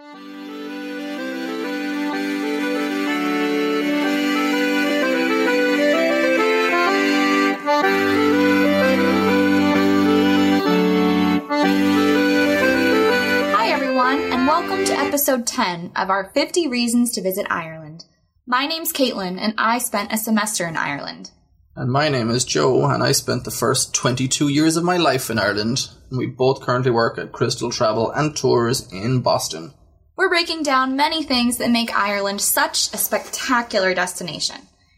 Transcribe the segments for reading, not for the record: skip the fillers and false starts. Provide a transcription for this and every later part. Hi everyone, and welcome to episode 10 of our 50 Reasons to Visit Ireland. My name's Caitlin, and I spent a semester in Ireland. And my name is Joe, and I spent the first 22 years of my life in Ireland, and we both currently work at Crystal Travel and Tours in Boston. We're breaking down many things that make Ireland such a spectacular destination.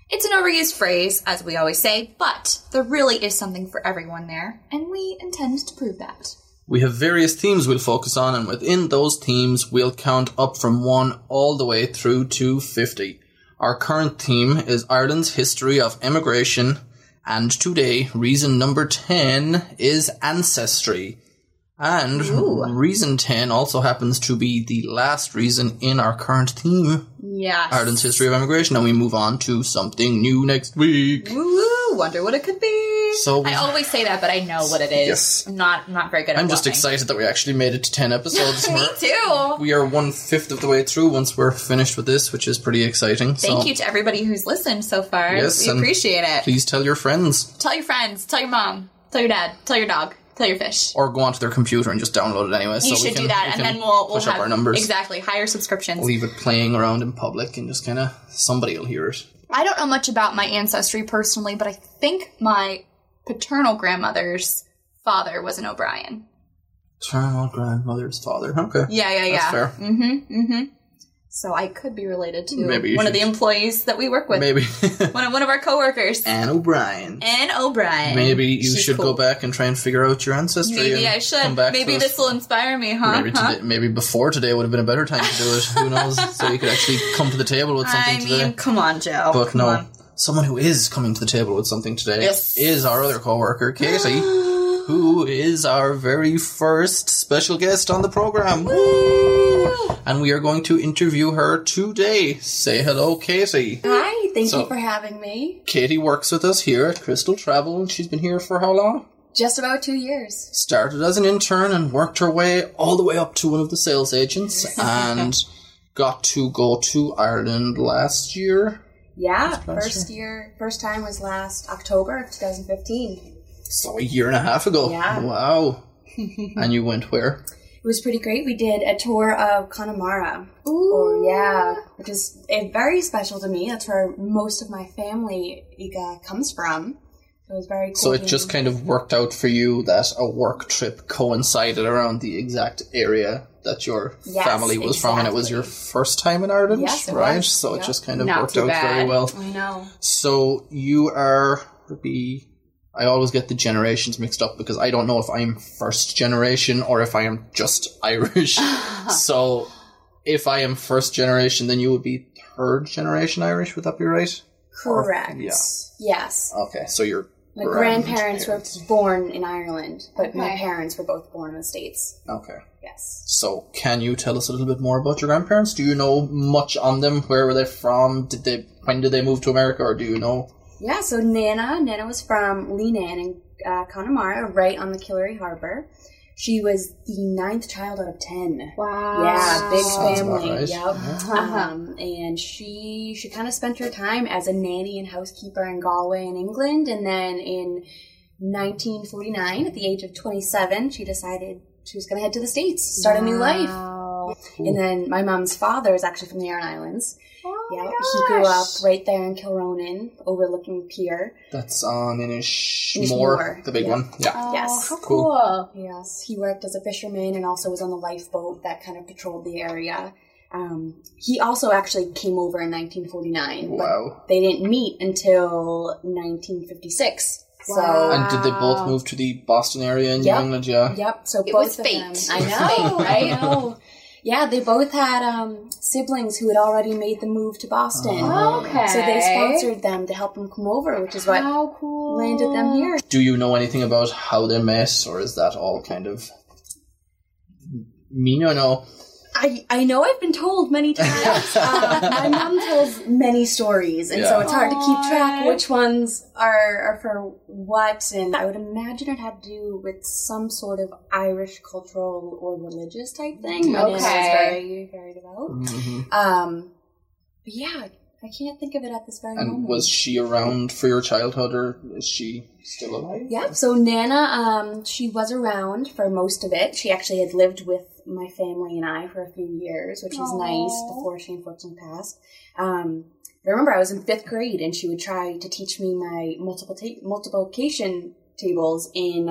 It's an overused phrase, as we always say, but there really is something for everyone there, and we intend to prove that. We have various themes we'll focus on, and within those themes, we'll count up from 1 all the way through to 50. Our current theme is Ireland's history of emigration, and today, reason number 10 is ancestry. And reason 10 also happens to be the last reason in our current theme, yes, Ireland's history of emigration, and we move on to something new next week. Woo, wonder what it could be. So I always say that, but I know what it is. Yes. I'm not very good at it. I'm just excited that we actually made it to 10 episodes. Me too. We are 1/5 of the way through once we're finished with this, which is pretty exciting. Thank you to everybody who's listened so far. Yes, we appreciate it. Please tell your friends. Tell your friends. Tell your mom. Tell your dad. Tell your dog. Tell your fish. Or go onto their computer and just download it anyway. You should do that, and then we'll push up our numbers. Exactly, higher subscriptions. Leave it playing around in public and just kind of, somebody will hear it. I don't know much about my ancestry personally, but I think my paternal grandmother's father was an O'Brien. Paternal grandmother's father, okay. Yeah. That's fair. Mm-hmm. So I could be related to one of the employees that we work with. Maybe. one of our co-workers. Anne O'Brien. Maybe you should go back and try and figure out your ancestry. Maybe I should. Maybe this will inspire me, huh? Maybe before today would have been a better time to do it. Who knows? So you could actually come to the table with something today. I mean, come on, Joe. But no, someone who is coming to the table with something today is our other co-worker, Casey, who is our very first special guest on the program. Woo! And we are going to interview her today. Say hello, Katie. Hi, thank you for having me. Katie works with us here at Crystal Travel, and she's been here for how long? Just about 2 years. Started as an intern and worked her way all the way up to one of the sales agents and got to go to Ireland last year. Yeah, first time was last October of 2015. So a year and a half ago. Yeah. Wow. And you went where? It was pretty great. We did a tour of Connemara. Ooh. Which is very special to me. That's where most of my family comes from. It was very cool. So it just kind of worked out for you that a work trip coincided around the exact area that your family was from, and it was your first time in Ireland, right? So it just kind of worked out very well. I know. So you are I always get the generations mixed up because I don't know if I'm first generation or if I am just Irish. So if I am first generation, then you would be third generation Irish. Would that be right? Correct. Yes. Okay. So your grandparents were born in Ireland, but my parents were both born in the States. Okay. Yes. So can you tell us a little bit more about your grandparents? Do you know much on them? Where were they from? When did they move to America, or do you know? Yeah, so Nana was from Leenane in Connemara, right on the Killary Harbour. She was the 9th child out of 10. Wow. Yeah, big family. Right. Yep. Uh-huh. And she kind of spent her time as a nanny and housekeeper in Galway in England. And then in 1949, at the age of 27, she decided she was going to head to the States, start a new life. Cool. And then my mom's father is actually from the Aran Islands. Yeah, he grew up right there in Kilronan, overlooking the pier. That's on Inishmore, the big one. Yeah. Oh, yes. How cool. Yes, he worked as a fisherman and also was on the lifeboat that kind of patrolled the area. He also actually came over in 1949. Wow. But they didn't meet until 1956. Wow. So, and did they both move to the Boston area in New England? Yeah. Yep. So it both was fate. Of them. I know. Yeah, they both had siblings who had already made the move to Boston. Oh, okay. So they sponsored them to help them come over, which is what landed them here. Do you know anything about how they met, or is that all kind of... Me, no. I know I've been told many times. My mum tells many stories, and so it's hard to keep track which ones are for what. And I would imagine it had to do with some sort of Irish cultural or religious type thing. My dad was very, very devout. Mm-hmm. But yeah, I can't think of it at this very moment. And was she around for your childhood, or is she still alive? Yeah, so Nana, she was around for most of it. She actually had lived with my family and I for a few years, which was nice, before she unfortunately passed. I remember I was in 5th grade, and she would try to teach me my multiplication tables in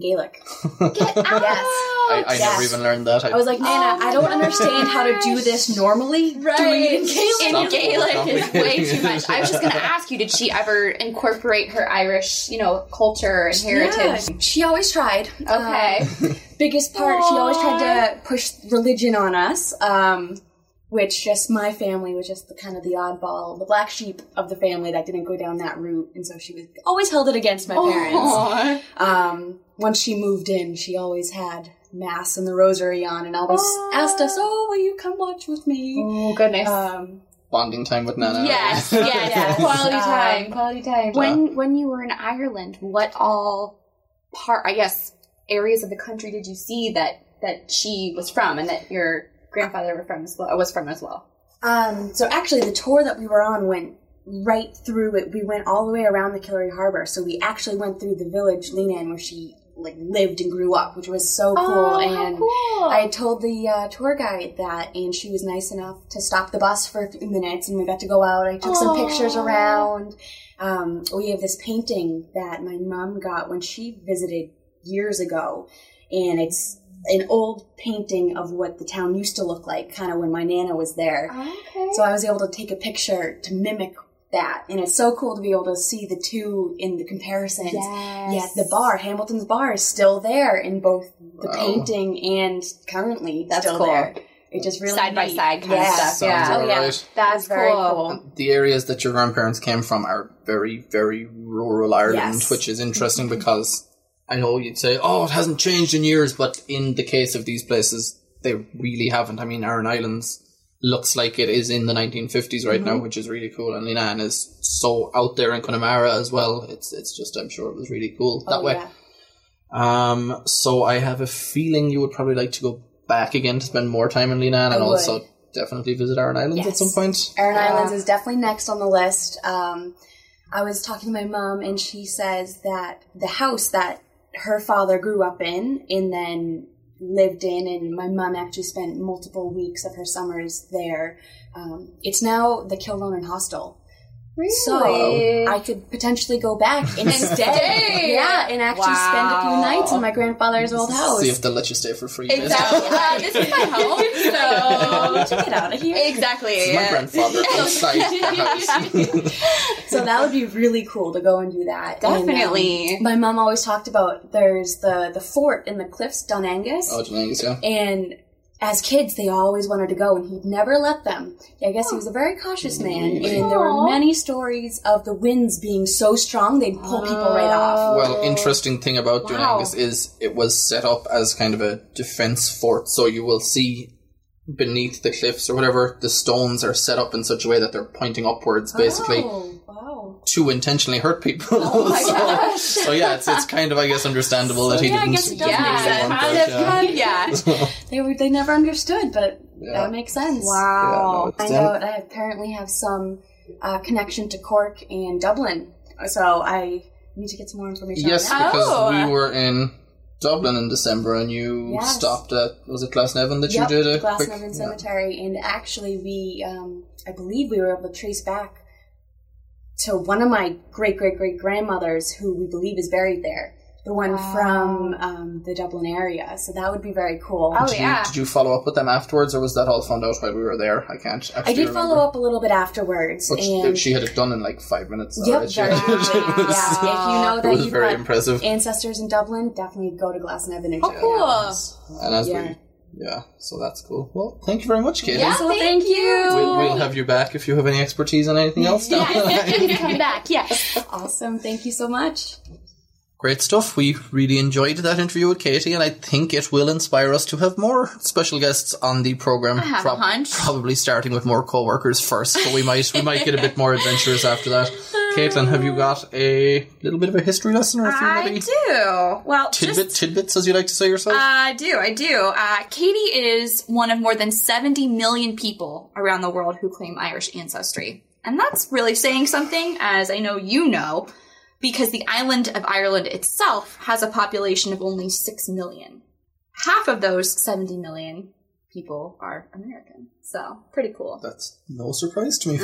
Gaelic. Get out! Yes. I never even learned that. I was like, Nana, I don't understand how to do this normally. Right. Doing it in Gaelic is way too much. I was just going to ask you, did she ever incorporate her Irish, culture and heritage? Yeah, she always tried. Okay. Biggest part, she always tried to push religion on us, which just my family was just the oddball, the black sheep of the family that didn't go down that route. And so she was always held it against my parents. Once she moved in, she always had Mass and the rosary on, and always asked us, will you come watch with me? Oh, goodness. Bonding time with Nana. Yes, yes. Quality time. When you were in Ireland, what all areas of the country did you see that she was from and that your grandfather was from as well? So actually the tour that we were on went right through it. We went all the way around the Killary Harbour, so we actually went through the village, Leenane, where she lived and grew up, which was so cool. I told the tour guide that, and she was nice enough to stop the bus for a few minutes, and we got to go out. I took some pictures around. We have this painting that my mom got when she visited years ago, and it's an old painting of what the town used to look like, kind of when my Nana was there. Okay. So I was able to take a picture to mimic that, and it's so cool to be able to see the two in the comparisons. Yes. Yeah, the bar, Hamilton's bar, is still there in both the painting and currently. That's still cool. There. It just really side by side kind of stuff. Yeah, right. That's very cool. The areas that your grandparents came from are very, very rural Ireland, which is interesting because I know you'd say, "Oh, it hasn't changed in years," but in the case of these places, they really haven't. I mean, Aran Islands looks like it is in the 1950s right now, which is really cool. And Leenane is so out there in Connemara as well. It's just, I'm sure it was really cool that way. Yeah. So I have a feeling you would probably like to go back again to spend more time in Leenane and also definitely visit Aran Islands at some point. Aran Islands is definitely next on the list. I was talking to my mum, and she says that the house that her father grew up in and then lived in, and my mum actually spent multiple weeks of her summers there. It's now the Kilronan Hostel. Really? So I could potentially go back and stay. Yeah, and actually spend a few nights in my grandfather's old house. See if they'll let you stay for free. Exactly. This is my home, so I'll let you get out of here. Exactly. This is my grandfather outside. So that would be really cool to go and do that. Definitely. And, my mom always talked about there's the fort in the cliffs, Dunangus. Oh, Dunangus, yeah. And as kids, they always wanted to go, and he'd never let them. I guess he was a very cautious man, and there were many stories of the winds being so strong, they'd pull people right off. Well, interesting thing about Dunangus is it was set up as kind of a defense fort, so you will see beneath the cliffs or whatever, the stones are set up in such a way that they're pointing upwards, basically. To intentionally hurt people. Oh my gosh. So yeah, it's kind of, I guess, understandable that he didn't. I guess it does make sense. Yeah. They never understood, but that makes sense. Wow. Yeah, I know I apparently have some connection to Cork and Dublin, so I need to get some more information on that. Yes, because we were in Dublin in December, and you stopped at, was it Glasnevin that you did? Glasnevin Cemetery, and actually we, I believe we were able to trace back to one of my great-great-great-grandmothers, who we believe is buried there, the one from the Dublin area. So that would be very cool. Oh, did you follow up with them afterwards, or was that all found out while we were there? I can't actually remember. Follow up a little bit afterwards. Which, and she had it done in 5 minutes. Yep. If you know that you've got impressive ancestors in Dublin, definitely go to Glasnevin. Oh, cool. And as we... Yeah, so that's cool. Well, thank you very much, Katie. Yeah, thank you. We'll have you back if you have any expertise on anything else. Yeah, come back. Yeah. Awesome. Thank you so much. Great stuff. We really enjoyed that interview with Katie, and I think it will inspire us to have more special guests on the programme. I have a hunch. Probably starting with more co-workers first, but we might get a bit more adventurous after that. Caitlin, have you got a little bit of a history lesson or a few? I do. Well, tidbits, as you like to say yourself? I do. Katie is one of more than 70 million people around the world who claim Irish ancestry. And that's really saying something, as I know you know, because the island of Ireland itself has a population of only 6 million. Half of those 70 million people are American. So, pretty cool. That's no surprise to me.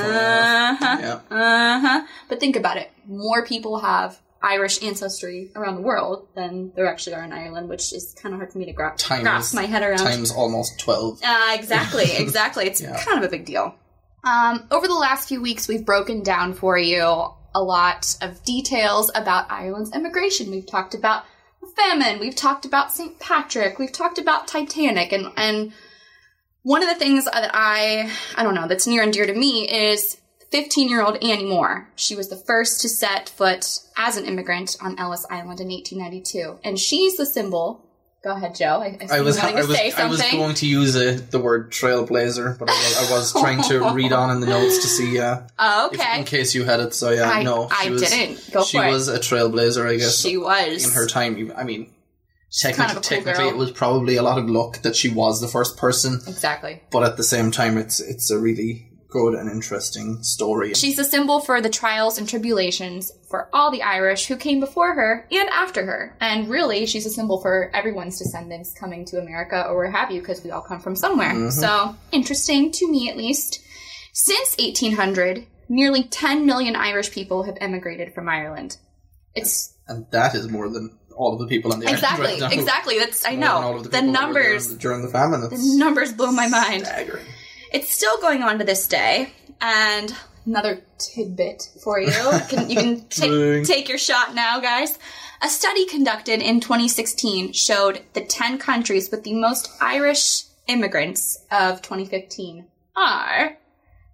But think about it. More people have Irish ancestry around the world than there actually are in Ireland, which is kind of hard for me to grasp my head around. Times almost 12. Exactly. It's kind of a big deal. Over the last few weeks, we've broken down for you a lot of details about Ireland's immigration. We've talked about the famine. We've talked about St. Patrick. We've talked about Titanic. And one of the things that I don't know, that's near and dear to me is 15-year-old Annie Moore. She was the first to set foot as an immigrant on Ellis Island in 1892. And she's the symbol... Go ahead, Joe. I was going to use the word trailblazer, but I was trying to read on in the notes to see in case you had it. So, yeah, I didn't. She was a trailblazer, I guess. She was. In her time, I mean, technically it was probably a lot of luck that she was the first person. Exactly. But at the same time, it's a really good and interesting story. She's a symbol for the trials and tribulations for all the Irish who came before her and after her. And really, she's a symbol for everyone's descendants coming to America or where have you, because we all come from somewhere. Mm-hmm. So, interesting to me at least. Since 1800, nearly 10 million Irish people have emigrated from Ireland. And that is more than all of the people on the island right now. Exactly. The numbers blow my mind. Staggering. It's still going on to this day, and another tidbit for you. You can take your shot now, guys. A study conducted in 2016 showed the 10 countries with the most Irish immigrants of 2015 are...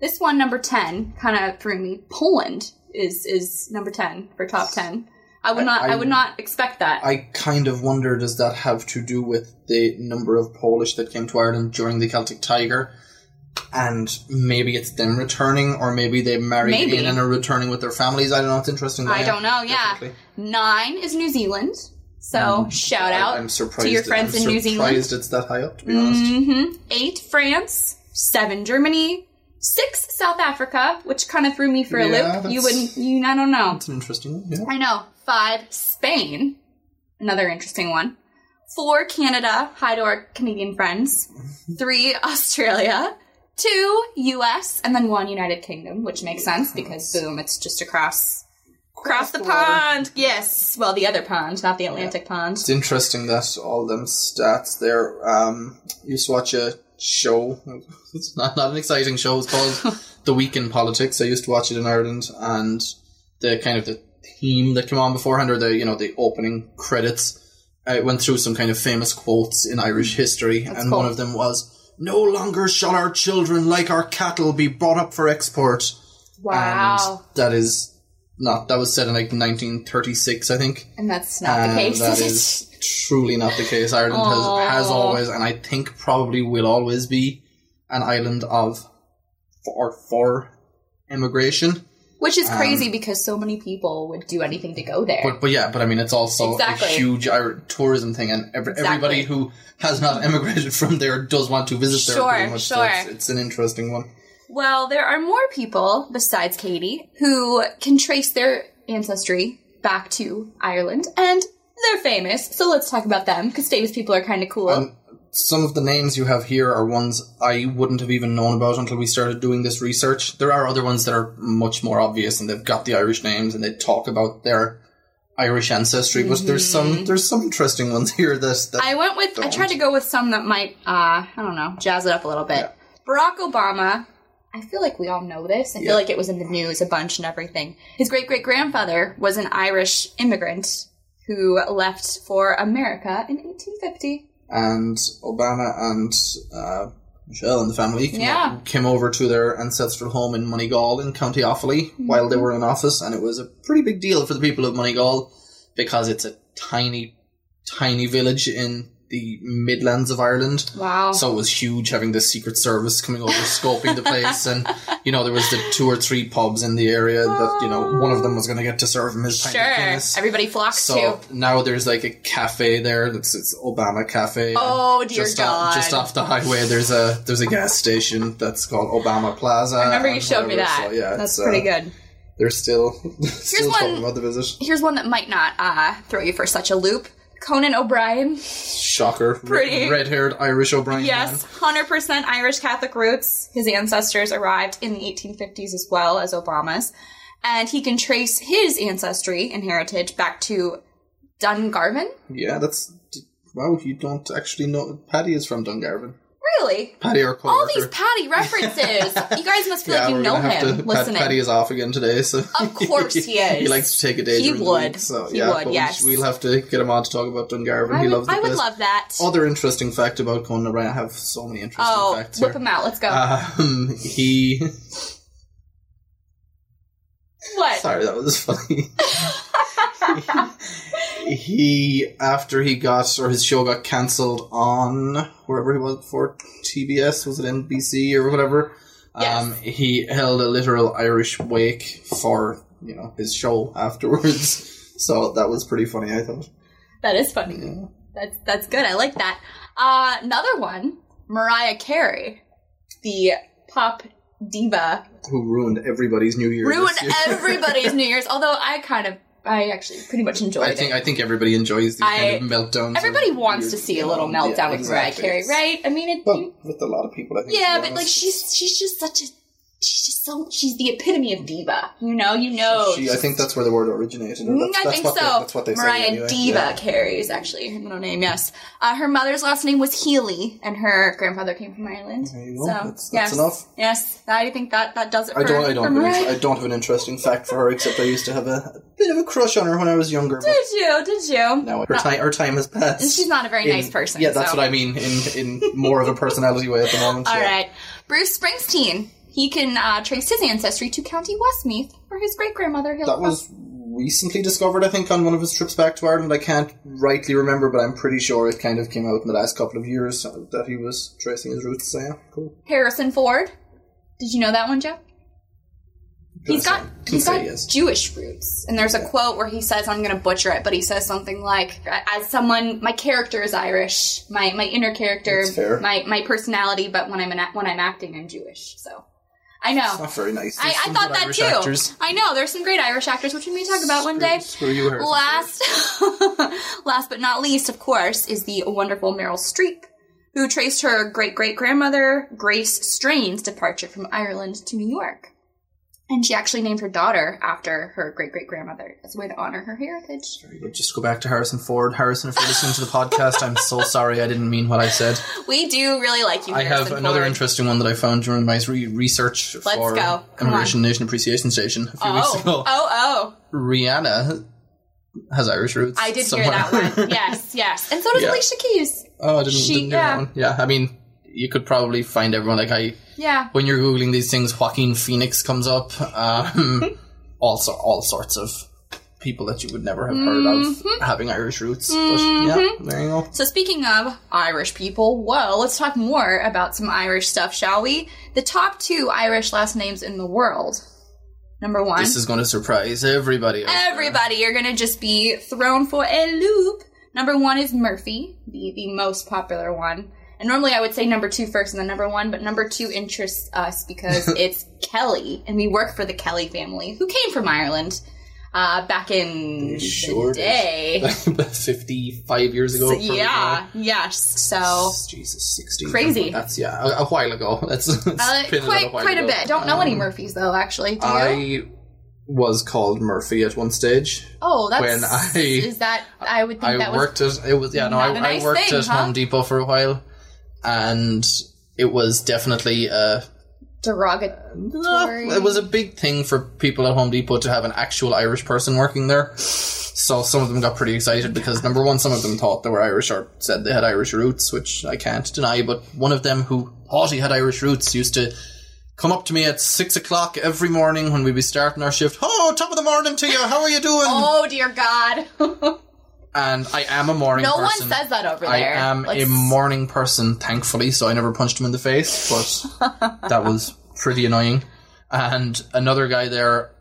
This one, number 10, kind of threw me. Poland is number 10 for top 10. I would not expect that. I kind of wonder, does that have to do with the number of Polish that came to Ireland during the Celtic Tiger? And maybe it's them returning, or maybe they married in and are returning with their families. I don't know. It's interesting. I don't know. 9 is New Zealand. So, shout out to your friends in New Zealand. I'm surprised it's that high up, to be honest. 8, France. 7, Germany. 6, South Africa, which kind of threw me for a loop. I don't know. It's an interesting one. Yeah. I know. 5, Spain. Another interesting one. 4, Canada. Hi to our Canadian friends. 3, Australia. 2, US, and then 1, United Kingdom, which makes sense because, boom, it's just across the pond. Yes. Well, the other pond, not the Atlantic pond. It's interesting that all them stats there. Used to watch a show. It's not an exciting show. It's called The Week in Politics. I used to watch it in Ireland, and the kind of the theme that came on beforehand, or the opening credits, it went through some kind of famous quotes in Irish history. That's and cool. One of them was, "No longer shall our children, like our cattle, be brought up for export." Wow. And that was said in 1936, I think. And that's not the case. That is truly not the case. Ireland has always, and I think probably will always be, an island for immigration. Which is crazy because so many people would do anything to go there. But I mean, it's also a huge tourism thing, and everybody who has not emigrated from there does want to visit there very much. Sure. So it's an interesting one. Well, there are more people besides Katie who can trace their ancestry back to Ireland, and they're famous. So let's talk about them, because famous people are kind of cool. Some of the names you have here are ones I wouldn't have even known about until we started doing this research. There are other ones that are much more obvious, and they've got the Irish names, and they talk about their Irish ancestry. Mm-hmm. But there's some interesting ones here that I tried to go with some that might jazz it up a little bit. Yeah. Barack Obama. I feel like we all know this. I feel like it was in the news a bunch and everything. His great-great-grandfather was an Irish immigrant who left for America in 1850. And Obama and Michelle and the family came over to their ancestral home in Moneygall in County Offaly while they were in office, and it was a pretty big deal for the people of Moneygall because it's a tiny, tiny village in the Midlands of Ireland. Wow. So it was huge having the Secret Service coming over, scoping the place. And, you know, there was the 2 or 3 pubs in the area that, you know, one of them was going to get to serve him his pint of Guinness. Sure, everybody flocked to. So now there's like a cafe there it's Obama Cafe. Oh, dear God. Just off the highway, there's a gas station that's called Obama Plaza. I remember you showed me that. So, yeah, that's pretty good. They're still talking about the visit. Here's one that might not throw you for such a loop. Conan O'Brien. Shocker. Pretty. Red-haired Irish O'Brien. Yes, man. 100% Irish Catholic roots. His ancestors arrived in the 1850s as well as Obama's. And he can trace his ancestry and heritage back to Dungarvan. Yeah, wow, you don't actually know. Paddy is from Dungarvan. Really? Paddy or Cork. All these Paddy references. You guys must feel like you know him. Listening. Paddy is off again today, so of course he is. He likes to take a day. He would. Week, so he would. Yes. We'll have to get him on to talk about Dungarvan. He loves the place. I would love that. Other interesting fact about Conan O'Brien. I have so many interesting facts. Whip him out. Let's go. He. What? Sorry, that was funny. He, after he got, or his show got cancelled on wherever he was before, TBS, was it NBC or whatever? Yes. He held a literal Irish wake for, you know, his show afterwards. So that was pretty funny, I thought. That is funny. Yeah. That's good. I like that. Another one, Mariah Carey, the pop diva. Who ruined everybody's New Year's. Although I actually pretty much enjoyed it. I think everybody enjoys these kind of meltdowns. Everybody wants to see a little meltdown with Mariah Carey, right? I mean, with a lot of people, I think. Yeah, but like she's just such a she's the epitome of diva. You know. I think that's where the word originated. That's what they say. Mariah anyway. Diva Carey is actually her middle name. Yes, her mother's last name was Healy, and her grandfather came from Ireland. There you go. So, that's enough. Yes, I think that does it. I don't have an interesting fact for her, except I used to have a bit of a crush on her when I was younger. Did you? No, her time has passed. And she's not a very nice person. Yeah, that's what I mean. In more of a personality way at the moment. All right, Bruce Springsteen. He can trace his ancestry to County Westmeath, where his great-grandmother... That was recently discovered, I think, on one of his trips back to Ireland. I can't rightly remember, but I'm pretty sure it kind of came out in the last couple of years that he was tracing his roots. So, yeah, cool. Harrison Ford. Did you know that one, Joe? He's got Jewish roots. And there's a quote where he says, I'm going to butcher it, but he says something like, as someone, my character is Irish, my inner character, my personality, but when I'm acting, I'm Jewish, so... I know. It's not very nice. I thought that Irish too. Actors. I know. There's some great Irish actors, which we may talk about one day. Screw you, Harrison. Last but not least, of course, is the wonderful Meryl Streep, who traced her great-great-grandmother, Grace Strain's departure from Ireland to New York. And she actually named her daughter after her great-great-grandmother as a way to honor her heritage. Very good. Just go back to Harrison Ford. Harrison, if you're listening to the podcast, I'm so sorry I didn't mean what I said. We do really like you, Harrison Ford. Another interesting one that I found during my research for Immigration Nation Appreciation Station a few weeks ago. Rihanna has Irish roots. I did hear that one. Yes. And so does Alicia Keys. Oh, I didn't hear that one. Yeah, I mean... You could probably find everyone when you're Googling these things, Joaquin Phoenix comes up. Also, all sorts of people that you would never have heard of having Irish roots. Mm-hmm. But yeah, there you go. So speaking of Irish people, well, let's talk more about some Irish stuff, shall we? The top 2 Irish last names in the world. Number 1. This is going to surprise everybody. You're going to just be thrown for a loop. Number 1 is Murphy, the most popular one. And normally I would say number 2 first and then number 1, but number 2 interests us because it's Kelly, and we work for the Kelly family, who came from Ireland back in the day. 55 years ago. So. Jesus, 60. Crazy. That's, a while ago. That's quite a bit. Don't know any Murphys, though, actually. Do you? Was called Murphy at one stage. Oh, that's... I worked at Home Depot for a while. And it was definitely a... derogatory. It was a big thing for people at Home Depot to have an actual Irish person working there. So some of them got pretty excited because, number 1, some of them thought they were Irish or said they had Irish roots, which I can't deny. But one of them who thought he had Irish roots used to come up to me at 6 o'clock every morning when we be starting our shift. Oh, top of the morning to you. How are you doing? Oh, dear God. And I am a morning person. No one says that over there. I am a morning person, thankfully, so I never punched him in the face, but that was pretty annoying. And another guy there,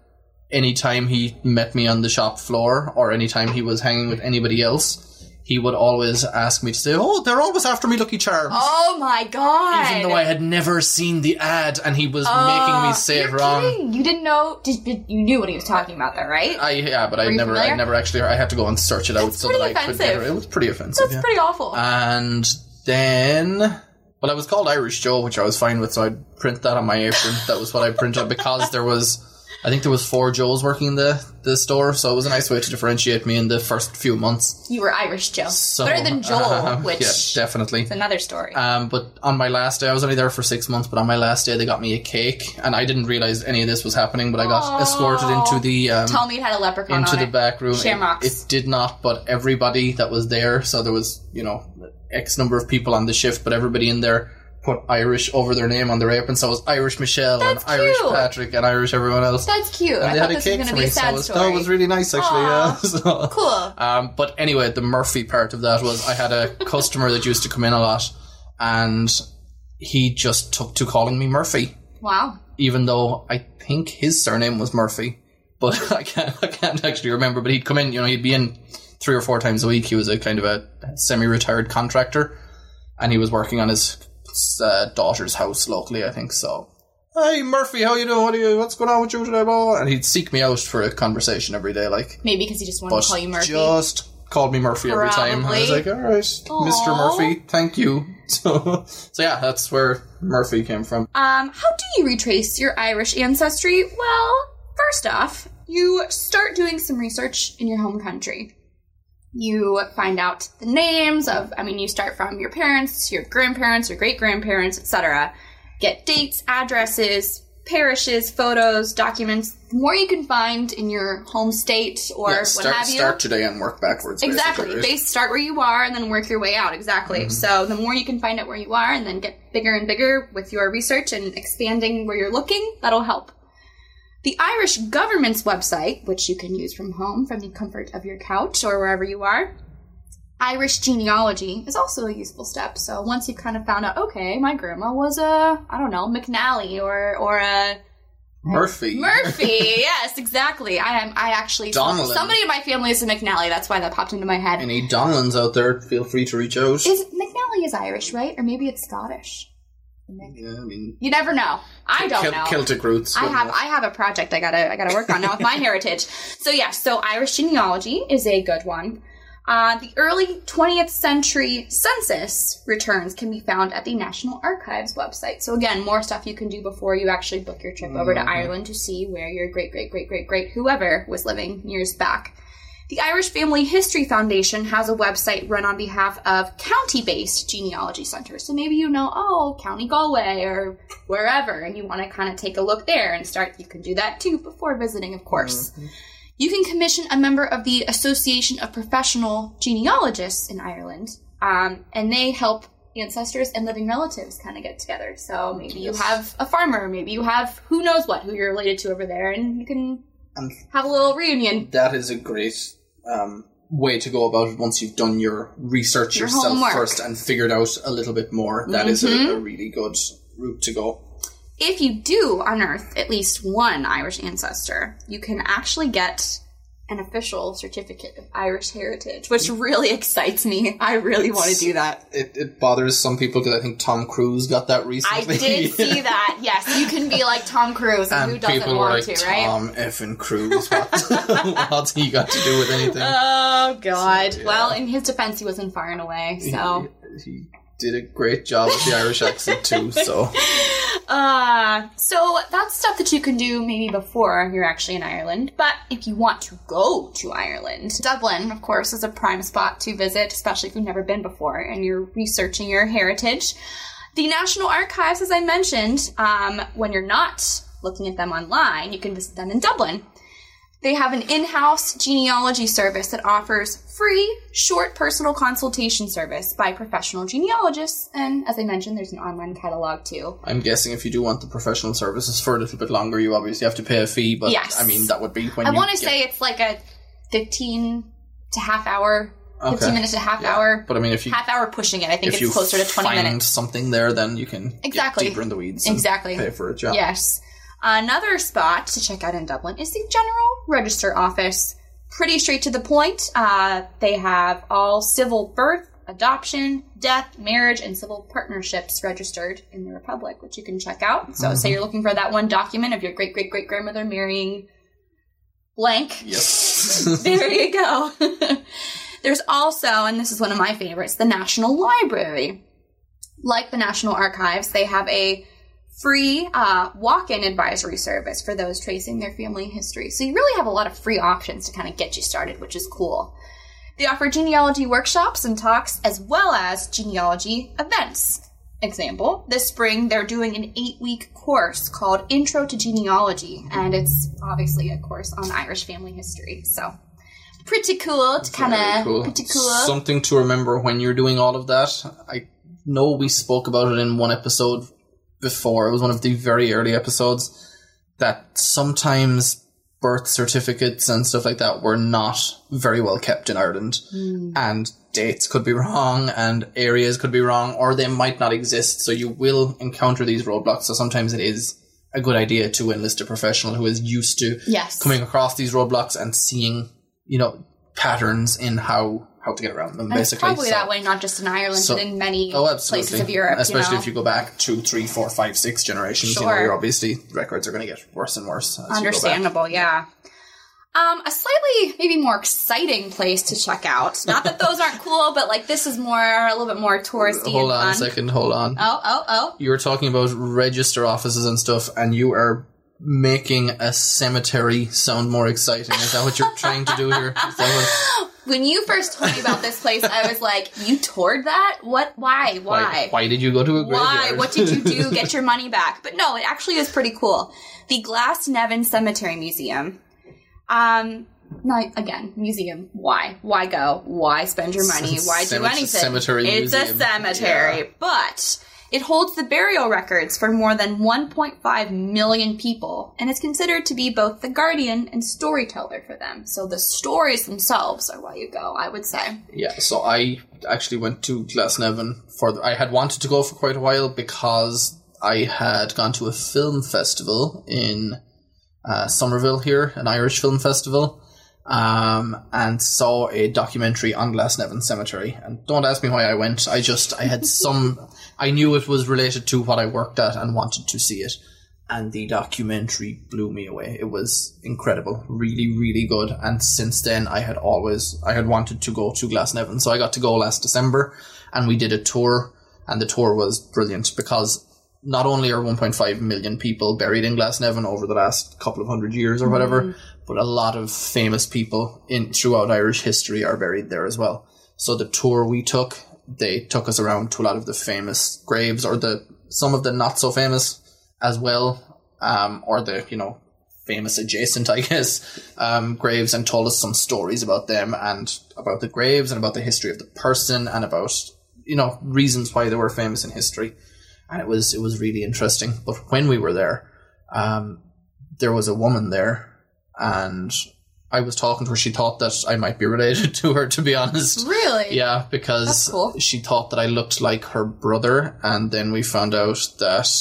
anytime he met me on the shop floor or anytime he was hanging with anybody else, he would always ask me to say, oh, they're always after me Lucky Charms. Oh, my God. Even though I had never seen the ad, and he was making me say it wrong. Kidding. You didn't know... You knew what he was talking about there, right? Yeah, but I never actually... I had to go and search it out so that I could get it. It was pretty offensive. That's pretty awful. And then... Well, I was called Irish Joe, which I was fine with, so I'd print that on my apron. That was what I printed because there was... I think there was 4 Joes working in the store, so it was a nice way to differentiate me in the first few months. You were Irish Joe. So, better than Joel, which... Yeah, definitely. It's another story. But on my last day, I was only there for 6 months, but on my last day, they got me a cake, and I didn't realise any of this was happening, but I got escorted into the... Tell me it had a leprechaun into the back room. Shamrocks. It did not, but everybody that was there, so there was, you know, X number of people on the shift, but everybody in there... put Irish over their name on their apron, so it was Irish Michelle and Irish Patrick and Irish everyone else. That's cute. And they had a cake for me, so it was really nice, actually. Yeah, so. Cool. But anyway, the Murphy part of that was I had a customer that used to come in a lot, and he just took to calling me Murphy. Wow. Even though I think his surname was Murphy, but I can't actually remember. But he'd come in, you know, he'd be in 3 or 4 times a week. He was a kind of a semi-retired contractor, and he was working on his... daughter's house locally, I think. So, hey Murphy, how you doing? What's going on with you today, bro? And he'd seek me out for a conversation every day, like maybe because he just wanted to call you Murphy. Just called me Murphy probably. Every time. I was like, all right, aww. Mr. Murphy, thank you. So yeah, that's where Murphy came from. How do you retrace your Irish ancestry? Well, first off, you start doing some research in your home country. You find out the names of, you start from your parents, your grandparents, your great-grandparents, etc. Get dates, addresses, parishes, photos, documents, the more you can find in your home state or what have you. Start today and work backwards. Exactly. Basically. They start where you are and then work your way out. Exactly. Mm-hmm. So the more you can find out where you are and then get bigger and bigger with your research and expanding where you're looking, that'll help. The Irish government's website, which you can use from home, from the comfort of your couch or wherever you are, Irish genealogy is also a useful step. So once you've kind of found out, okay, my grandma was a, I don't know, McNally or a... Murphy. Murphy, yes, exactly. I actually... Donlan. Somebody in my family is a McNally. That's why that popped into my head. Any Donlans out there, feel free to reach out. McNally is Irish, right? Or maybe it's Scottish. Yeah, you never know. I don't know. Celtic roots. I have a project I gotta work on now with my heritage. So yeah, so Irish genealogy is a good one. The early 20th century census returns can be found at the National Archives website. So again, more stuff you can do before you actually book your trip over to Ireland to see where your great-great-great-great-great whoever was living years back. The Irish Family History Foundation has a website run on behalf of county-based genealogy centers. So maybe you know, County Galway or wherever, and you want to kind of take a look there and start. You can do that too before visiting, of course. Mm-hmm. You can commission a member of the Association of Professional Genealogists in Ireland, and they help ancestors and living relatives kind of get together. So maybe you have a farmer, maybe you have who knows what, who you're related to over there, and you can... And have a little reunion. That is a great way to go about it once you've done your research yourself homework. First and figured out a little bit more. That is a really good route to go. If you do unearth at least one Irish ancestor, you can actually get an official certificate of Irish heritage, which really excites me. I really want to do that. It bothers some people because I think Tom Cruise got that recently. I did see that. Yes, you can be like Tom Cruise, and who doesn't want to, right? Tom effing Cruise. What's he got to do with anything? Oh God! So, yeah. Well, in his defense, he was in Far and Away, so he did a great job with the Irish accent too. So. So that's stuff that you can do maybe before you're actually in Ireland. But if you want to go to Ireland, Dublin, of course, is a prime spot to visit, especially if you've never been before and you're researching your heritage. The National Archives, as I mentioned, when you're not looking at them online, you can visit them in Dublin. They have an in-house genealogy service that offers free, short personal consultation service by professional genealogists. And as I mentioned, there's an online catalog too. I'm guessing if you do want the professional services for a little bit longer, you obviously have to pay a fee. But yes. I mean, that would be when I want to say it's like a 15 minutes to half hour. But I mean, if you half hour pushing it, I think it's closer to 20 minutes. If you find something there, then you can get deeper in the weeds and pay for a job. Yes. Another spot to check out in Dublin is the General Register Office. Pretty straight to the point. They have all civil birth, adoption, death, marriage, and civil partnerships registered in the Republic, which you can check out. So say you're looking for that one document of your great-great-great-grandmother marrying blank. Yes. There you go. There's also, and this is one of my favorites, the National Library. Like the National Archives, they have a free walk-in advisory service for those tracing their family history. So you really have a lot of free options to kind of get you started, which is cool. They offer genealogy workshops and talks, as well as genealogy events. Example, this spring they're doing an 8-week course called Intro to Genealogy, and it's obviously a course on Irish family history. So pretty cool to kind of... Something to remember when you're doing all of that. I know we spoke about it in one episode before, it was one of the very early episodes, that sometimes birth certificates and stuff like that were not very well kept in Ireland. And dates could be wrong, and areas could be wrong, or they might not exist, so you will encounter these roadblocks. So sometimes it is a good idea to enlist a professional who is used to coming across these roadblocks and seeing, you know, patterns in how to get around them, and basically. It's probably that way, not just in Ireland, but in many places of Europe. Especially if you go back 2, 3, 4, 5, 6 generations, you know, you're obviously records are going to get worse and worse. As understandable, you go back. A slightly, maybe more exciting place to check out. Not that those aren't cool, but like this is more, a little bit more touristy. Hold on a second, hold on. Oh. You were talking about register offices and stuff, and you are making a cemetery sound more exciting. Is that what you're trying to do here? When you first told me about this place, I was like, you toured that? What? Why? Why did you go to a graveyard? Why? What did you do? Get your money back. But no, it actually is pretty cool. The Glasnevin Cemetery Museum. Museum. Why? Why go? Why spend your money? Why do anything? It's a cemetery. Yeah. But it holds the burial records for more than 1.5 million people, and it's considered to be both the guardian and storyteller for them. So the stories themselves are why you go, I would say. Yeah, so I actually went to Glasnevin I had wanted to go for quite a while because I had gone to a film festival in Somerville here, an Irish film festival, and saw a documentary on Glasnevin Cemetery. And don't ask me why I went. I knew it was related to what I worked at and wanted to see it. And the documentary blew me away. It was incredible. Really, really good. And since then, I had wanted to go to Glasnevin. So I got to go last December, and we did a tour, and the tour was brilliant because not only are 1.5 million people buried in Glasnevin over the last couple of hundred years or whatever, but a lot of famous people throughout Irish history are buried there as well. So the tour we took, they took us around to a lot of the famous graves, or some of the not so famous as well, or the, you know, famous adjacent, I guess, graves, and told us some stories about them and about the graves and about the history of the person and about, you know, reasons why they were famous in history. And it was really interesting. But when we were there, there was a woman there, and I was talking to her. She thought that I might be related to her, to be honest. Really? Yeah, because she thought that I looked like her brother, and then we found out that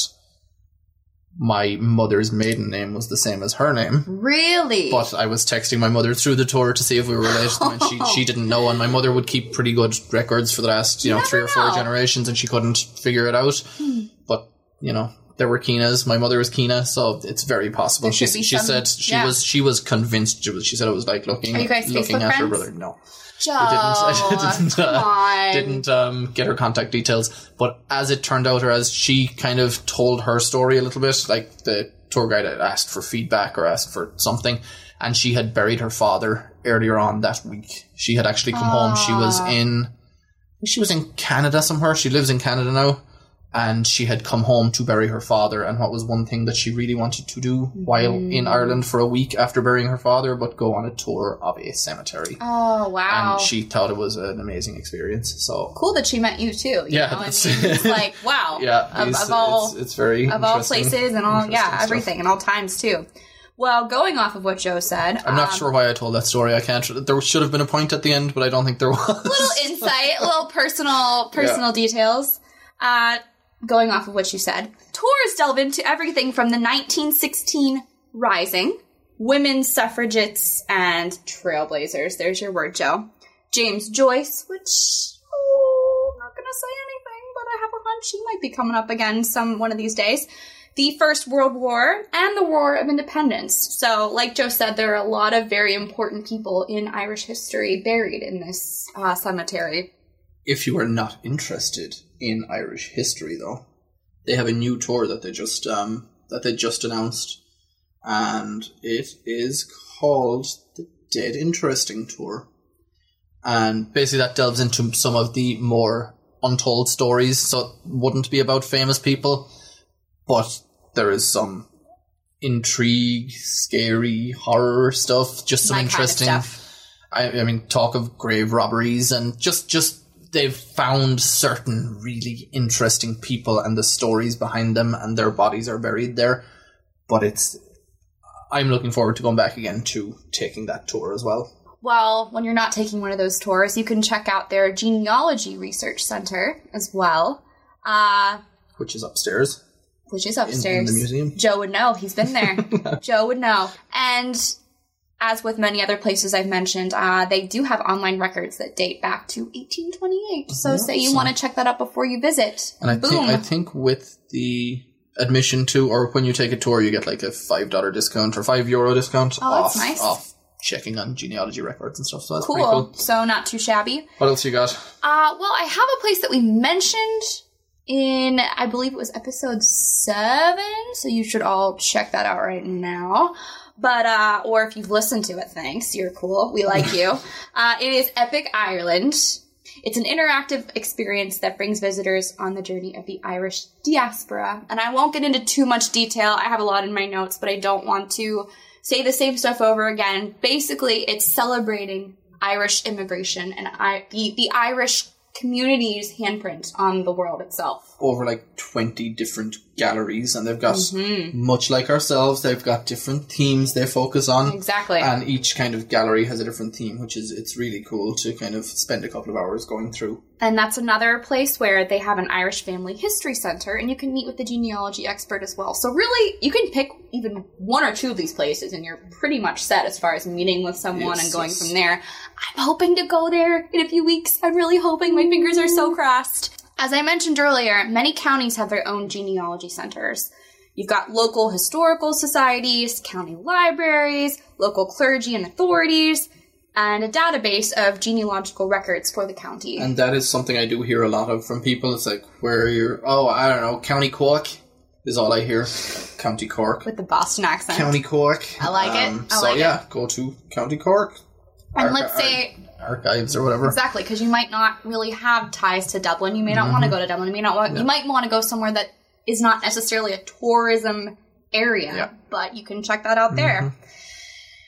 my mother's maiden name was the same as her name. Really? But I was texting my mother through the tour to see if we were related to them, and she didn't know, and my mother would keep pretty good records for the last, you know, 3 or 4 generations, and she couldn't figure it out. But, you know, there were Keenas. My mother was Keena, so it's very possible. She was convinced. She said it was like looking at her brother. No. Joe, I didn't get her contact details. But as it turned out, or as she kind of told her story a little bit, like the tour guide had asked for feedback or asked for something, and she had buried her father earlier on that week. She had actually come home. She was in Canada somewhere. She lives in Canada now. and she had come home to bury her father, and what was one thing that she really wanted to do while in Ireland for a week after burying her father, but go on a tour of a cemetery. Oh, wow. And she thought it was an amazing experience. So cool that she met you too. You know? I mean, it's like, wow. Yeah, of all, it's very of all places and all, yeah, everything and all times too. Well, going off of what Joe said... I'm not sure why I told that story. I can't... There should have been a point at the end, but I don't think there was. Little insight, little personal details. Going off of what you said, tours delve into everything from the 1916 Rising, women suffragettes and trailblazers. There's your word, Joe. James Joyce, which... Oh, I'm not going to say anything, but I have a hunch he might be coming up again one of these days. The First World War, and the War of Independence. So, like Joe said, there are a lot of very important people in Irish history buried in this cemetery. If you are not interested in Irish history, though, they have a new tour that they just announced, and it is called the Dead Interesting Tour. And basically that delves into some of the more untold stories, so it wouldn't be about famous people. But there is some intrigue, scary, horror stuff, just some interesting... Kind of stuff. I mean, talk of grave robberies, and just they've found certain really interesting people and the stories behind them, and their bodies are buried there. But I'm looking forward to going back again to taking that tour as well. Well, when you're not taking one of those tours, you can check out their Genealogy Research Center as well. Which is upstairs. In the museum. Joe would know. He's been there. Joe would know. And as with many other places I've mentioned, they do have online records that date back to 1828. So say you want to check that out before you visit. And I think with the admission to, or when you take a tour, you get like a $5 discount or €5 discount off. That's nice. Off checking on genealogy records and stuff. So that's pretty cool. So not too shabby. What else you got? Well, I have a place that we mentioned... in, I believe it was episode 7, so you should all check that out right now. But, or if you've listened to it, thanks, you're cool, we like you. It is Epic Ireland. It's an interactive experience that brings visitors on the journey of the Irish diaspora. And I won't get into too much detail, I have a lot in my notes, but I don't want to say the same stuff over again. Basically, it's celebrating Irish immigration and the Irish community's handprint on the world itself. Over like 20 different galleries, and they've got, much like ourselves, they've got different themes they focus on. Exactly. And each kind of gallery has a different theme, which is, it's really cool to kind of spend a couple of hours going through. And that's another place where they have an Irish Family History Center, and you can meet with the genealogy expert as well. So really, you can pick even one or two of these places, and you're pretty much set as far as meeting with someone and going from there. I'm hoping to go there in a few weeks. I'm really hoping. My fingers are so crossed. As I mentioned earlier, many counties have their own genealogy centers. You've got local historical societies, county libraries, local clergy and authorities, and a database of genealogical records for the county. And that is something I do hear a lot of from people. It's like, where you're, I don't know, County Cork is all I hear. County Cork. With the Boston accent. County Cork. I like it. Go to County Cork. And let's say... archives or whatever. Exactly, because you might not really have ties to Dublin. You may not want to go to Dublin. You might want to go somewhere that is not necessarily a tourism area, but you can check that out there.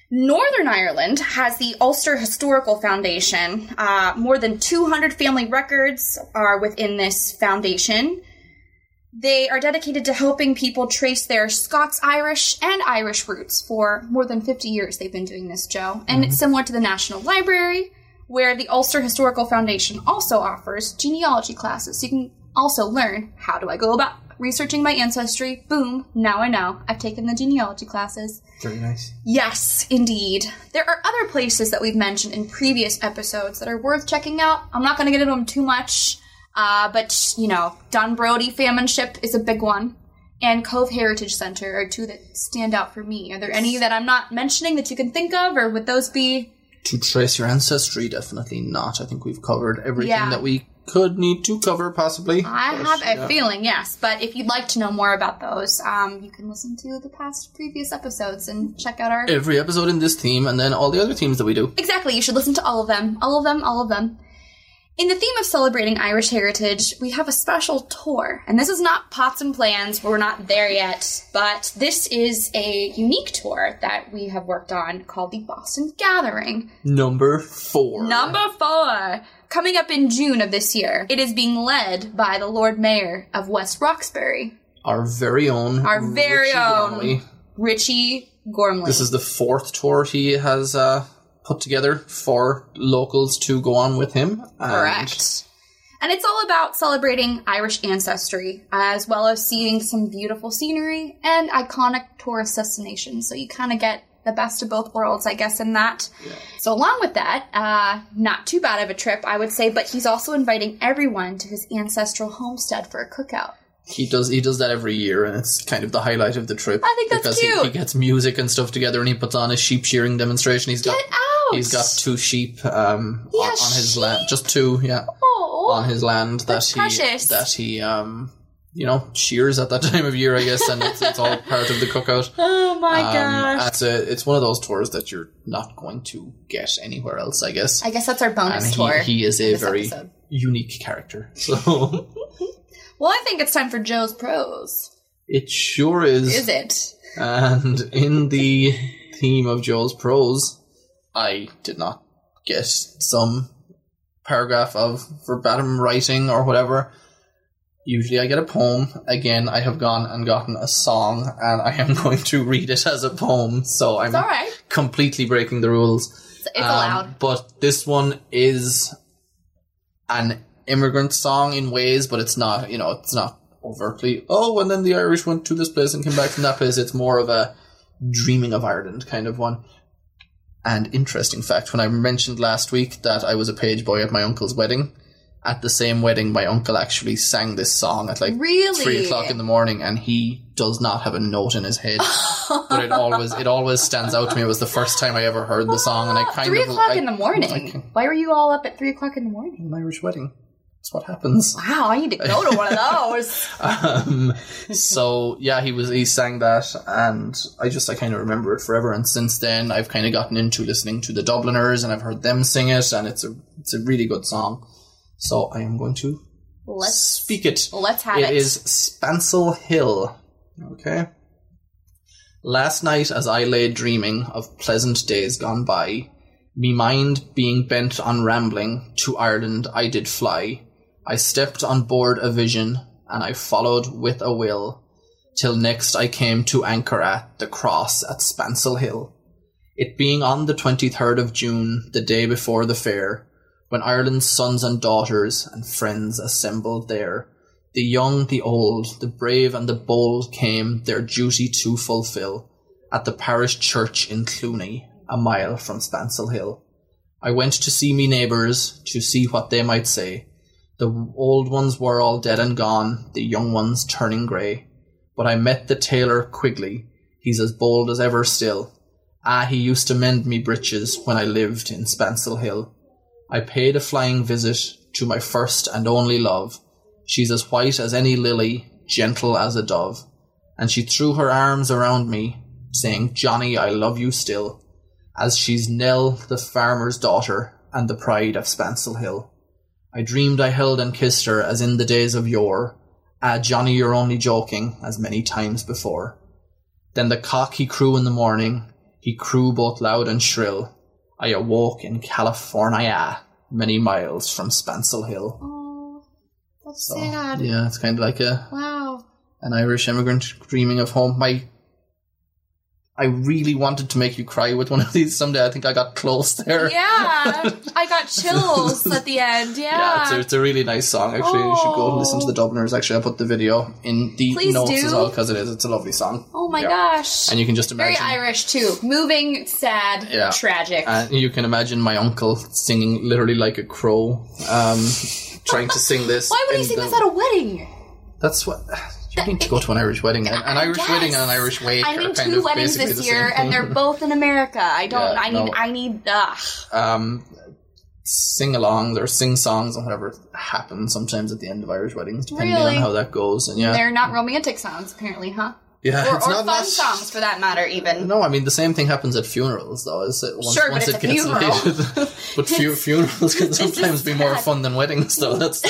Northern Ireland has the Ulster Historical Foundation. More than 200 family records are within this foundation. They are dedicated to helping people trace their Scots-Irish and Irish roots. For more than 50 years they've been doing this, Joe. And it's similar to the National Library, where the Ulster Historical Foundation also offers genealogy classes. You can also learn, how do I go about researching my ancestry? Boom, now I know. I've taken the genealogy classes. Very nice. Yes, indeed. There are other places that we've mentioned in previous episodes that are worth checking out. I'm not going to get into them too much, but, Dunbrody Famine Ship is a big one, and Cove Heritage Center are two that stand out for me. Are there any that I'm not mentioning that you can think of, or would those be... To trace your ancestry, definitely not. I think we've covered everything that we could need to cover, possibly. I have a feeling, yes. But if you'd like to know more about those, you can listen to the previous episodes and check out our... Every episode in this theme, and then all the other themes that we do. Exactly. You should listen to all of them. In the theme of celebrating Irish heritage, we have a special tour. And this is not Pots and Plans, we're not there yet, but this is a unique tour that we have worked on called the Boston Gathering. Number 4. Coming up in June of this year. It is being led by the Lord Mayor of West Roxbury. Our very own Richie Gormley. This is the 4th tour he has put together for locals to go on with him. Correct. And it's all about celebrating Irish ancestry, as well as seeing some beautiful scenery and iconic tourist destinations. So you kind of get the best of both worlds, I guess, in that. Yeah. So along with that, not too bad of a trip, I would say, but he's also inviting everyone to his ancestral homestead for a cookout. He does that every year, and it's kind of the highlight of the trip. I think that's cute. Because he gets music and stuff together, and he puts on a sheep shearing demonstration. He's got 2 sheep on his land. Just 2, yeah. Aww, on his land that he shears at that time of year, I guess, and it's all part of the cookout. Oh my gosh. It's one of those tours that you're not going to get anywhere else, I guess. I guess that's our bonus tour. He is a very unique character. So... Well, I think it's time for Joe's Pros. It sure is. Is it? And in the theme of Joe's Pros, I did not get some paragraph of verbatim writing or whatever. Usually I get a poem. Again, I have gone and gotten a song, and I am going to read it as a poem, so I'm completely breaking the rules. It's allowed. But this one is an immigrant song in ways, but it's not, it's not overtly, and then the Irish went to this place and came back from that place. It's more of a dreaming of Ireland kind of one. And interesting fact, when I mentioned last week that I was a page boy at my uncle's wedding, at the same wedding, my uncle actually sang this song at 3 o'clock in the morning, and he does not have a note in his head. But it always stands out to me. It was the first time I ever heard the song, and I kind 3 of... 3 o'clock in the morning? Why were you all up at 3 o'clock in the morning? An Irish wedding. That's what happens. Wow, I need to go to one of those. So yeah, he sang that, and I kind of remember it forever. And since then, I've kind of gotten into listening to the Dubliners, and I've heard them sing it, and it's a really good song. So I am going to speak it. Let's have it. It is Spancil Hill. Okay. Last night, as I lay dreaming of pleasant days gone by, me mind being bent on rambling, to Ireland I did fly. I stepped on board a vision, and I followed with a will, till next I came to anchor at the Cross at Spancil Hill. It being on the 23rd of June, the day before the fair, when Ireland's sons and daughters and friends assembled there, the young, the old, the brave and the bold came their duty to fulfil, at the parish church in Cluny, a mile from Spancil Hill. I went to see me neighbours, to see what they might say. The old ones were all dead and gone, the young ones turning grey. But I met the tailor Quigley, he's as bold as ever still. Ah, he used to mend me breeches when I lived in Spancil Hill. I paid a flying visit to my first and only love. She's as white as any lily, gentle as a dove. And she threw her arms around me, saying, Johnny, I love you still, as she's Nell, the farmer's daughter, and the pride of Spancil Hill. I dreamed I held and kissed her as in the days of yore. Ah, Johnny, you're only joking, as many times before. Then the cock he crew in the morning, he crew both loud and shrill. I awoke in California, many miles from Spancil Hill. Oh, that's sad. Yeah, it's kind of like an Irish immigrant dreaming of home. I really wanted to make you cry with one of these someday. I think I got close there. Yeah, I got chills at the end. Yeah, it's a really nice song. Actually, you should go and listen to the Dubliners. Actually, I put the video in the notes as well, because it's a lovely song. Oh my gosh! And you can just imagine, very Irish too, moving, sad, tragic. And you can imagine my uncle singing literally like a crow, trying to sing this. Why would he sing this at a wedding? That's what. You need to go to an Irish wedding. An Irish wedding and an Irish wake. I'm in 2 weddings this year, and they're both in America. Sing-alongs or sing-songs and whatever happens sometimes at the end of Irish weddings, depending on how that goes. And they're not romantic songs, apparently, huh? Yeah, or, it's or not fun songs for that matter, even. No, I mean the same thing happens at funerals, though. Once it gets funeral. But funerals can sometimes be more fun than weddings, though. That's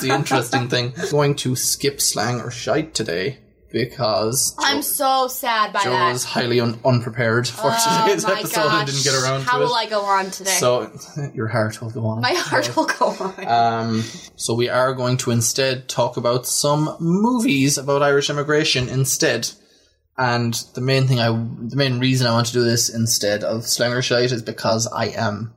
the interesting thing. I'm going to skip slang or shite today because I'm so sad by that. Joe was highly unprepared for today's episode and didn't get around to it. How will I go on today? So your heart will go on. My heart will go on. So we are going to instead talk about some movies about Irish immigration instead. And the main reason I want to do this instead of slang or shite is because I am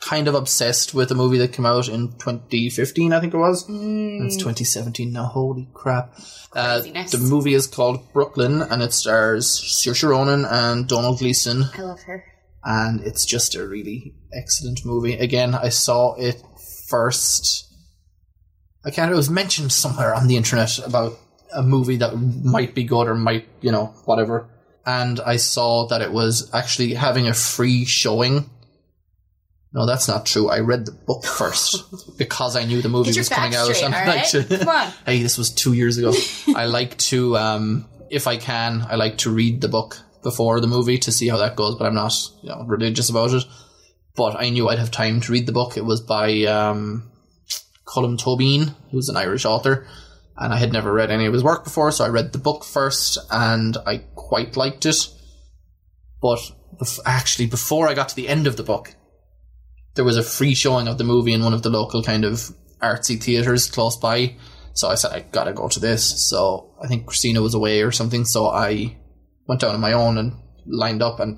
kind of obsessed with a movie that came out in 2015, I think it was. It's 2017 now, holy crap. The movie is called Brooklyn, and it stars Saoirse Ronan and Donald Gleeson. I love her. And it's just a really excellent movie. Again, I saw it first... it was mentioned somewhere on the internet about a movie that might be good or might, you know, whatever. And I saw that it was actually having a free showing. No, that's not true. I read the book first because I knew the movie was coming out or something. Right? Come on. Hey, this was 2 years ago. I like to, if I can, I like to read the book before the movie to see how that goes, but I'm not, you know, religious about it. But I knew I'd have time to read the book. It was by Colm Tobin, who's an Irish author. And I had never read any of his work before, so I read the book first, and I quite liked it. But actually, before I got to the end of the book, there was a free showing of the movie in one of the local kind of artsy theatres close by. So I said, I gotta go to this. So I think Christina was away or something, so I went down on my own and lined up, and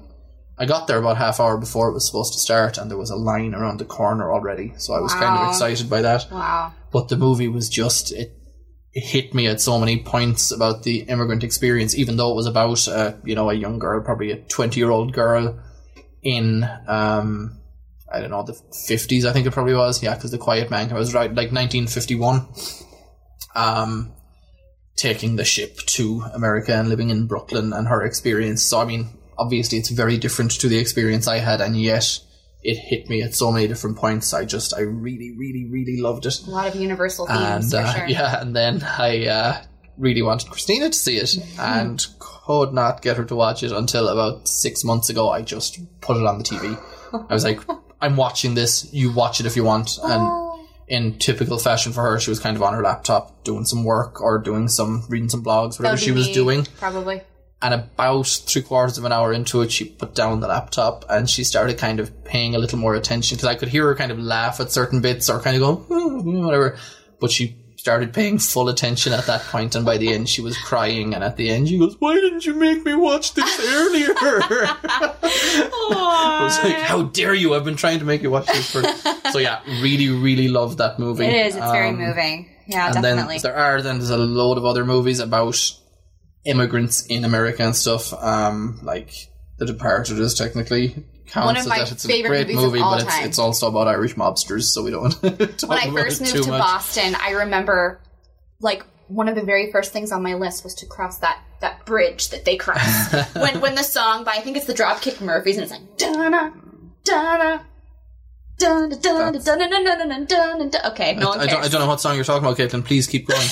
I got there about half hour before it was supposed to start, and there was a line around the corner already, so I was kind of excited by that. Wow. But the movie was just... It hit me at so many points about the immigrant experience, even though it was about, a young girl, probably a 20-year-old girl in, the 50s, I think it probably was. Yeah, because The Quiet Man was right, like 1951, taking the ship to America and living in Brooklyn and her experience. So, I mean, obviously it's very different to the experience I had, and yet... it hit me at so many different points. I really, really, really loved it. A lot of universal themes, for sure. Yeah, and then I really wanted Christina to see it and could not get her to watch it until about 6 months ago. I just put it on the TV. I was like, I'm watching this. You watch it if you want. And in typical fashion for her, she was kind of on her laptop doing some work or reading some blogs, whatever she was doing. Probably. And about 3/4 of an hour into it, she put down the laptop and she started kind of paying a little more attention, because I could hear her kind of laugh at certain bits or kind of go, whatever. But she started paying full attention at that point, and by the end she was crying, and at the end she goes, "Why didn't you make me watch this earlier?" I was like, how dare you? I've been trying to make you watch this for... So yeah, really, really loved that movie. It is. It's very moving. Yeah, and definitely. There's a load of other movies about... immigrants in America and stuff, like The Departed is technically counts as that. It's a great movie, but it's also about Irish mobsters, so we don't want to talk about it too much. When I first moved to Boston, I remember, like, one of the very first things on my list was to cross that bridge that they cross. when the song by, I think it's the Dropkick Murphys, and it's like, da-na, da-na. Okay, no one cares. I don't know what song you're talking about, Caitlin. Please keep going.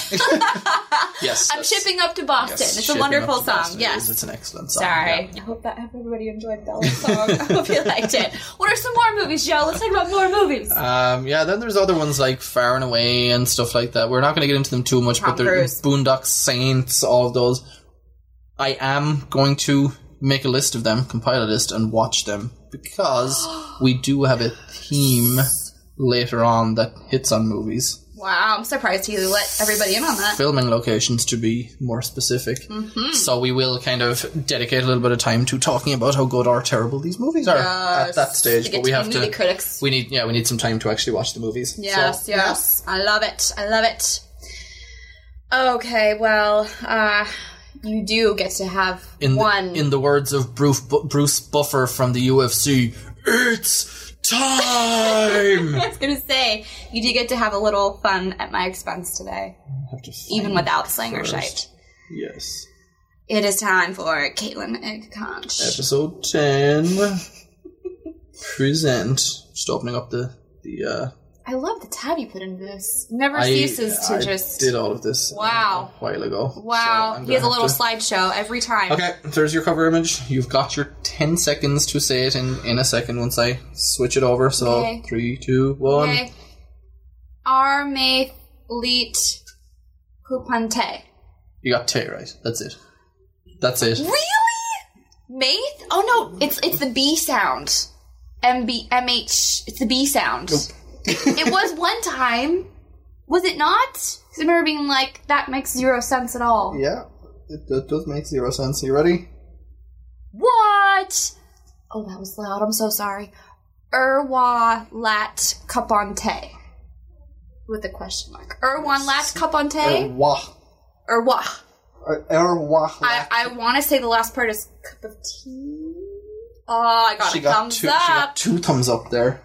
Yes, I'm shipping up to Boston. Yes, it's a wonderful song. Boston, yes, it's an excellent song. Sorry, yeah. I hope that everybody enjoyed that song. I hope you liked it. What are some more movies, Joe? Let's talk about more movies. Then there's other ones like Far and Away and stuff like that. We're not going to get into them too much, but there's Boondock Saints, all of those. I am going to make a list of them, compile a list, and watch them, because we do have a theme later on that hits on movies. Wow, I'm surprised you let everybody in on that. Filming locations, to be more specific. Mm-hmm. So we will kind of dedicate a little bit of time to talking about how good or terrible these movies are at that stage. But we need critics. We need some time to actually watch the movies. Yes, so, yes. Yeah. I love it. Okay, well, you do get to have one. In the words of Bruce Buffer from the UFC, it's time! I was going to say, you do get to have a little fun at my expense today. Even without slang or shite. Yes. It is time for Caitlin and Conch. Episode 10. Present. Just opening up the I love the time you put into this. Never ceases to just... I did all of this a while ago. Wow. So he has a little slideshow every time. Okay, there's your cover image. You've got your 10 seconds to say it in a second once I switch it over. So, okay. 3, 2, 1. Okay. Arme leet kupante. You got te right. That's it. That's it. Really? Maith? Oh no, it's the B sound. M-B-M-H. It's the B sound. Nope. It was one time. Was it not? Because I remember being like, that makes 0 sense at all. Yeah, it does make 0 sense. Are you ready? What? Oh, that was loud. I'm so sorry. Erwa lat kaponte. With a question mark. Erwan lat kaponte? Erwa. Erwa. Erwa. I want to say the last part is cup of tea. Oh, I got a thumbs up. She got 2 thumbs up there.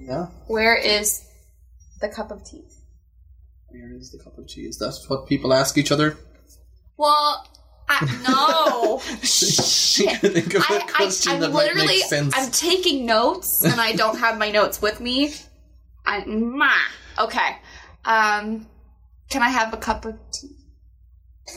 Yeah. Where is the cup of tea? Where is the cup of tea? Is that what people ask each other? Well, no. Shit. Think of a question I'm that literally, might make sense. I'm taking notes, and I don't have my notes with me. Okay. Can I have a cup of tea?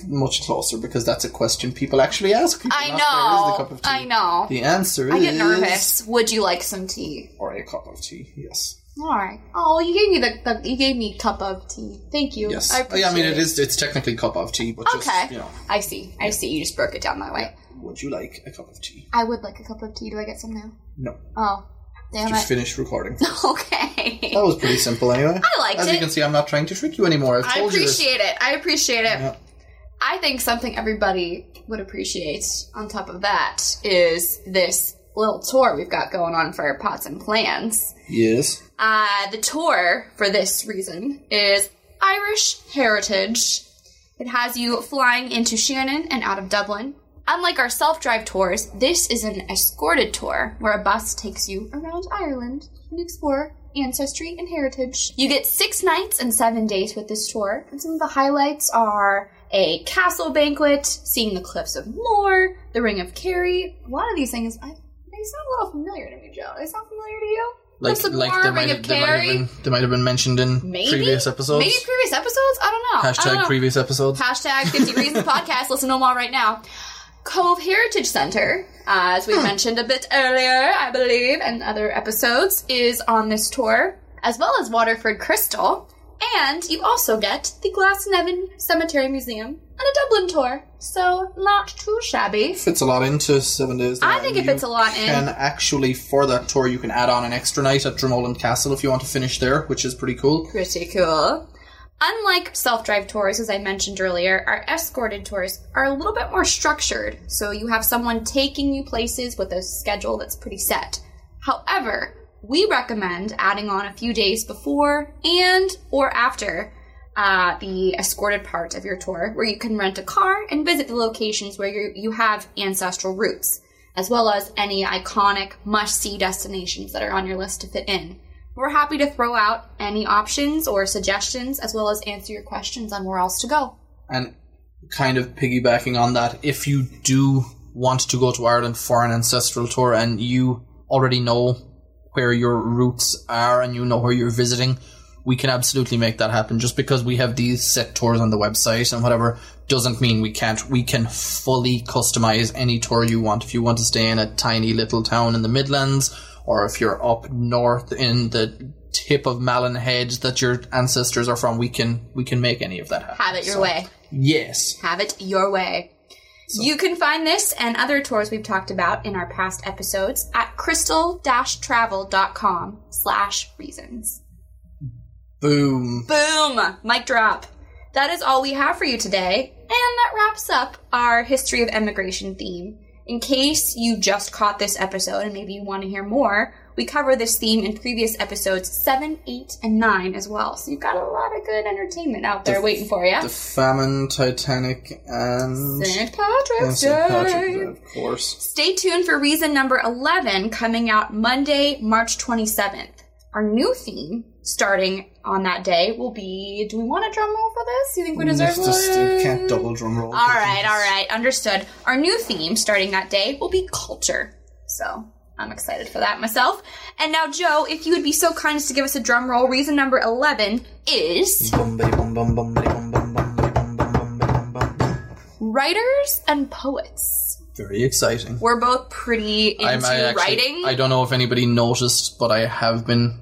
Much closer, because that's a question people actually ask people. I know. Where is the cup of tea? I know. The answer is... I get nervous. Would you like some tea? Or a cup of tea, yes. Alright. Oh, you gave me you gave me cup of tea. Thank you. Yes. I appreciate it. It's technically cup of tea, but just, you know. I see. I see. You just broke it down that way. Yeah. Would you like a cup of tea? I would like a cup of tea. Do I get some now? No. Oh. Damn it. Just finish recording. Okay. That was pretty simple anyway. I liked it. As you can see, I'm not trying to trick you anymore. I've told you this. I appreciate it. Yeah. I think something everybody would appreciate on top of that is this little tour we've got going on for our pots and plans. Yes. The tour, for this reason, is Irish Heritage. It has you flying into Shannon and out of Dublin. Unlike our self-drive tours, this is an escorted tour where a bus takes you around Ireland and explore ancestry and heritage. You get 6 nights and 7 days with this tour, and some of the highlights are... a castle banquet, seeing the cliffs of Moher, the Ring of Kerry. A lot of these things, they sound a little familiar to me, Joe. They sound familiar to you? They might have been mentioned in previous episodes. Maybe previous episodes? I don't know. Previous episodes. # 50 Reasons Podcast. Listen to them all right now. Cove Heritage Center, as we mentioned a bit earlier, I believe, and other episodes, is on this tour, as well as Waterford Crystal. And you also get the Glasnevin Cemetery Museum and a Dublin tour. So, not too shabby. Fits a lot into 7 days. I think it fits a lot in. And actually, for that tour, you can add on an extra night at Dromoland Castle if you want to finish there, which is pretty cool. Pretty cool. Unlike self-drive tours, as I mentioned earlier, our escorted tours are a little bit more structured. So you have someone taking you places with a schedule that's pretty set. However... we recommend adding on a few days before and or after the escorted part of your tour, where you can rent a car and visit the locations where you have ancestral roots, as well as any iconic must-see destinations that are on your list to fit in. We're happy to throw out any options or suggestions, as well as answer your questions on where else to go. And kind of piggybacking on that, if you do want to go to Ireland for an ancestral tour and you already know where your roots are and you know where you're visiting, we can absolutely make that happen. Just because we have these set tours on the website and whatever doesn't mean we can't. We can fully customize any tour you want. If you want to stay in a tiny little town in the Midlands, or if you're up north in the tip of Mallinhead that your ancestors are from, we can make any of that happen. Have it your way. Yes. Have it your way. So. You can find this and other tours we've talked about in our past episodes at crystal-travel.com/reasons. Boom. Boom. Mic drop. That is all we have for you today. And that wraps up our history of emigration theme. In case you just caught this episode and maybe you want to hear more, we cover this theme in previous episodes 7, 8, and 9 as well. So you've got a lot of good entertainment out there waiting for you. The Famine, Titanic, and... St. Patrick's Day, of course. Stay tuned for reason number 11 coming out Monday, March 27th. Our new theme, starting on that day, will be... do we want a drum roll for this? You think we deserve one? You can't double drum roll. All right. Understood. Our new theme, starting that day, will be culture. So... I'm excited for that myself. And now, Joe, if you would be so kind as to give us a drum roll, reason number 11 is... writers and poets. Very exciting. We're both pretty into writing. I don't know if anybody noticed, but I have been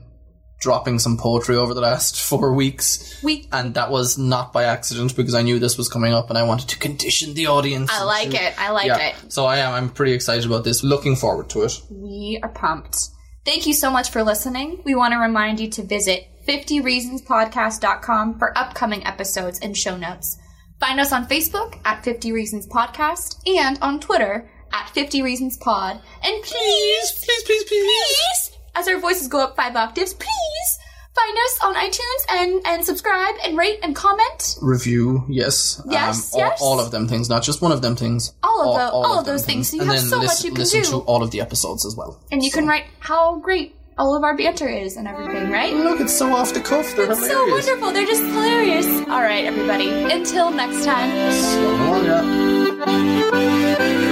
dropping some poetry over the last 4 weeks. And that was not by accident, because I knew this was coming up and I wanted to condition the audience. I like it. So I'm pretty excited about this. Looking forward to it. We are pumped. Thank you so much for listening. We want to remind you to visit 50reasonspodcast.com for upcoming episodes and show notes. Find us on Facebook at 50 Reasons Podcast and on Twitter at 50 Reasons Pod. And please, as our voices go up 5 octaves, please find us on iTunes and subscribe and rate and comment. Review, yes. Yes. All of them things, not just one of them things. All of those things. So you have so much you can do. And listen to all of the episodes as well. And you can write how great all of our banter is and everything, right? Look, it's so off the cuff. It's hilarious. So wonderful. They're just hilarious. All right, everybody. Until next time. So long, yeah.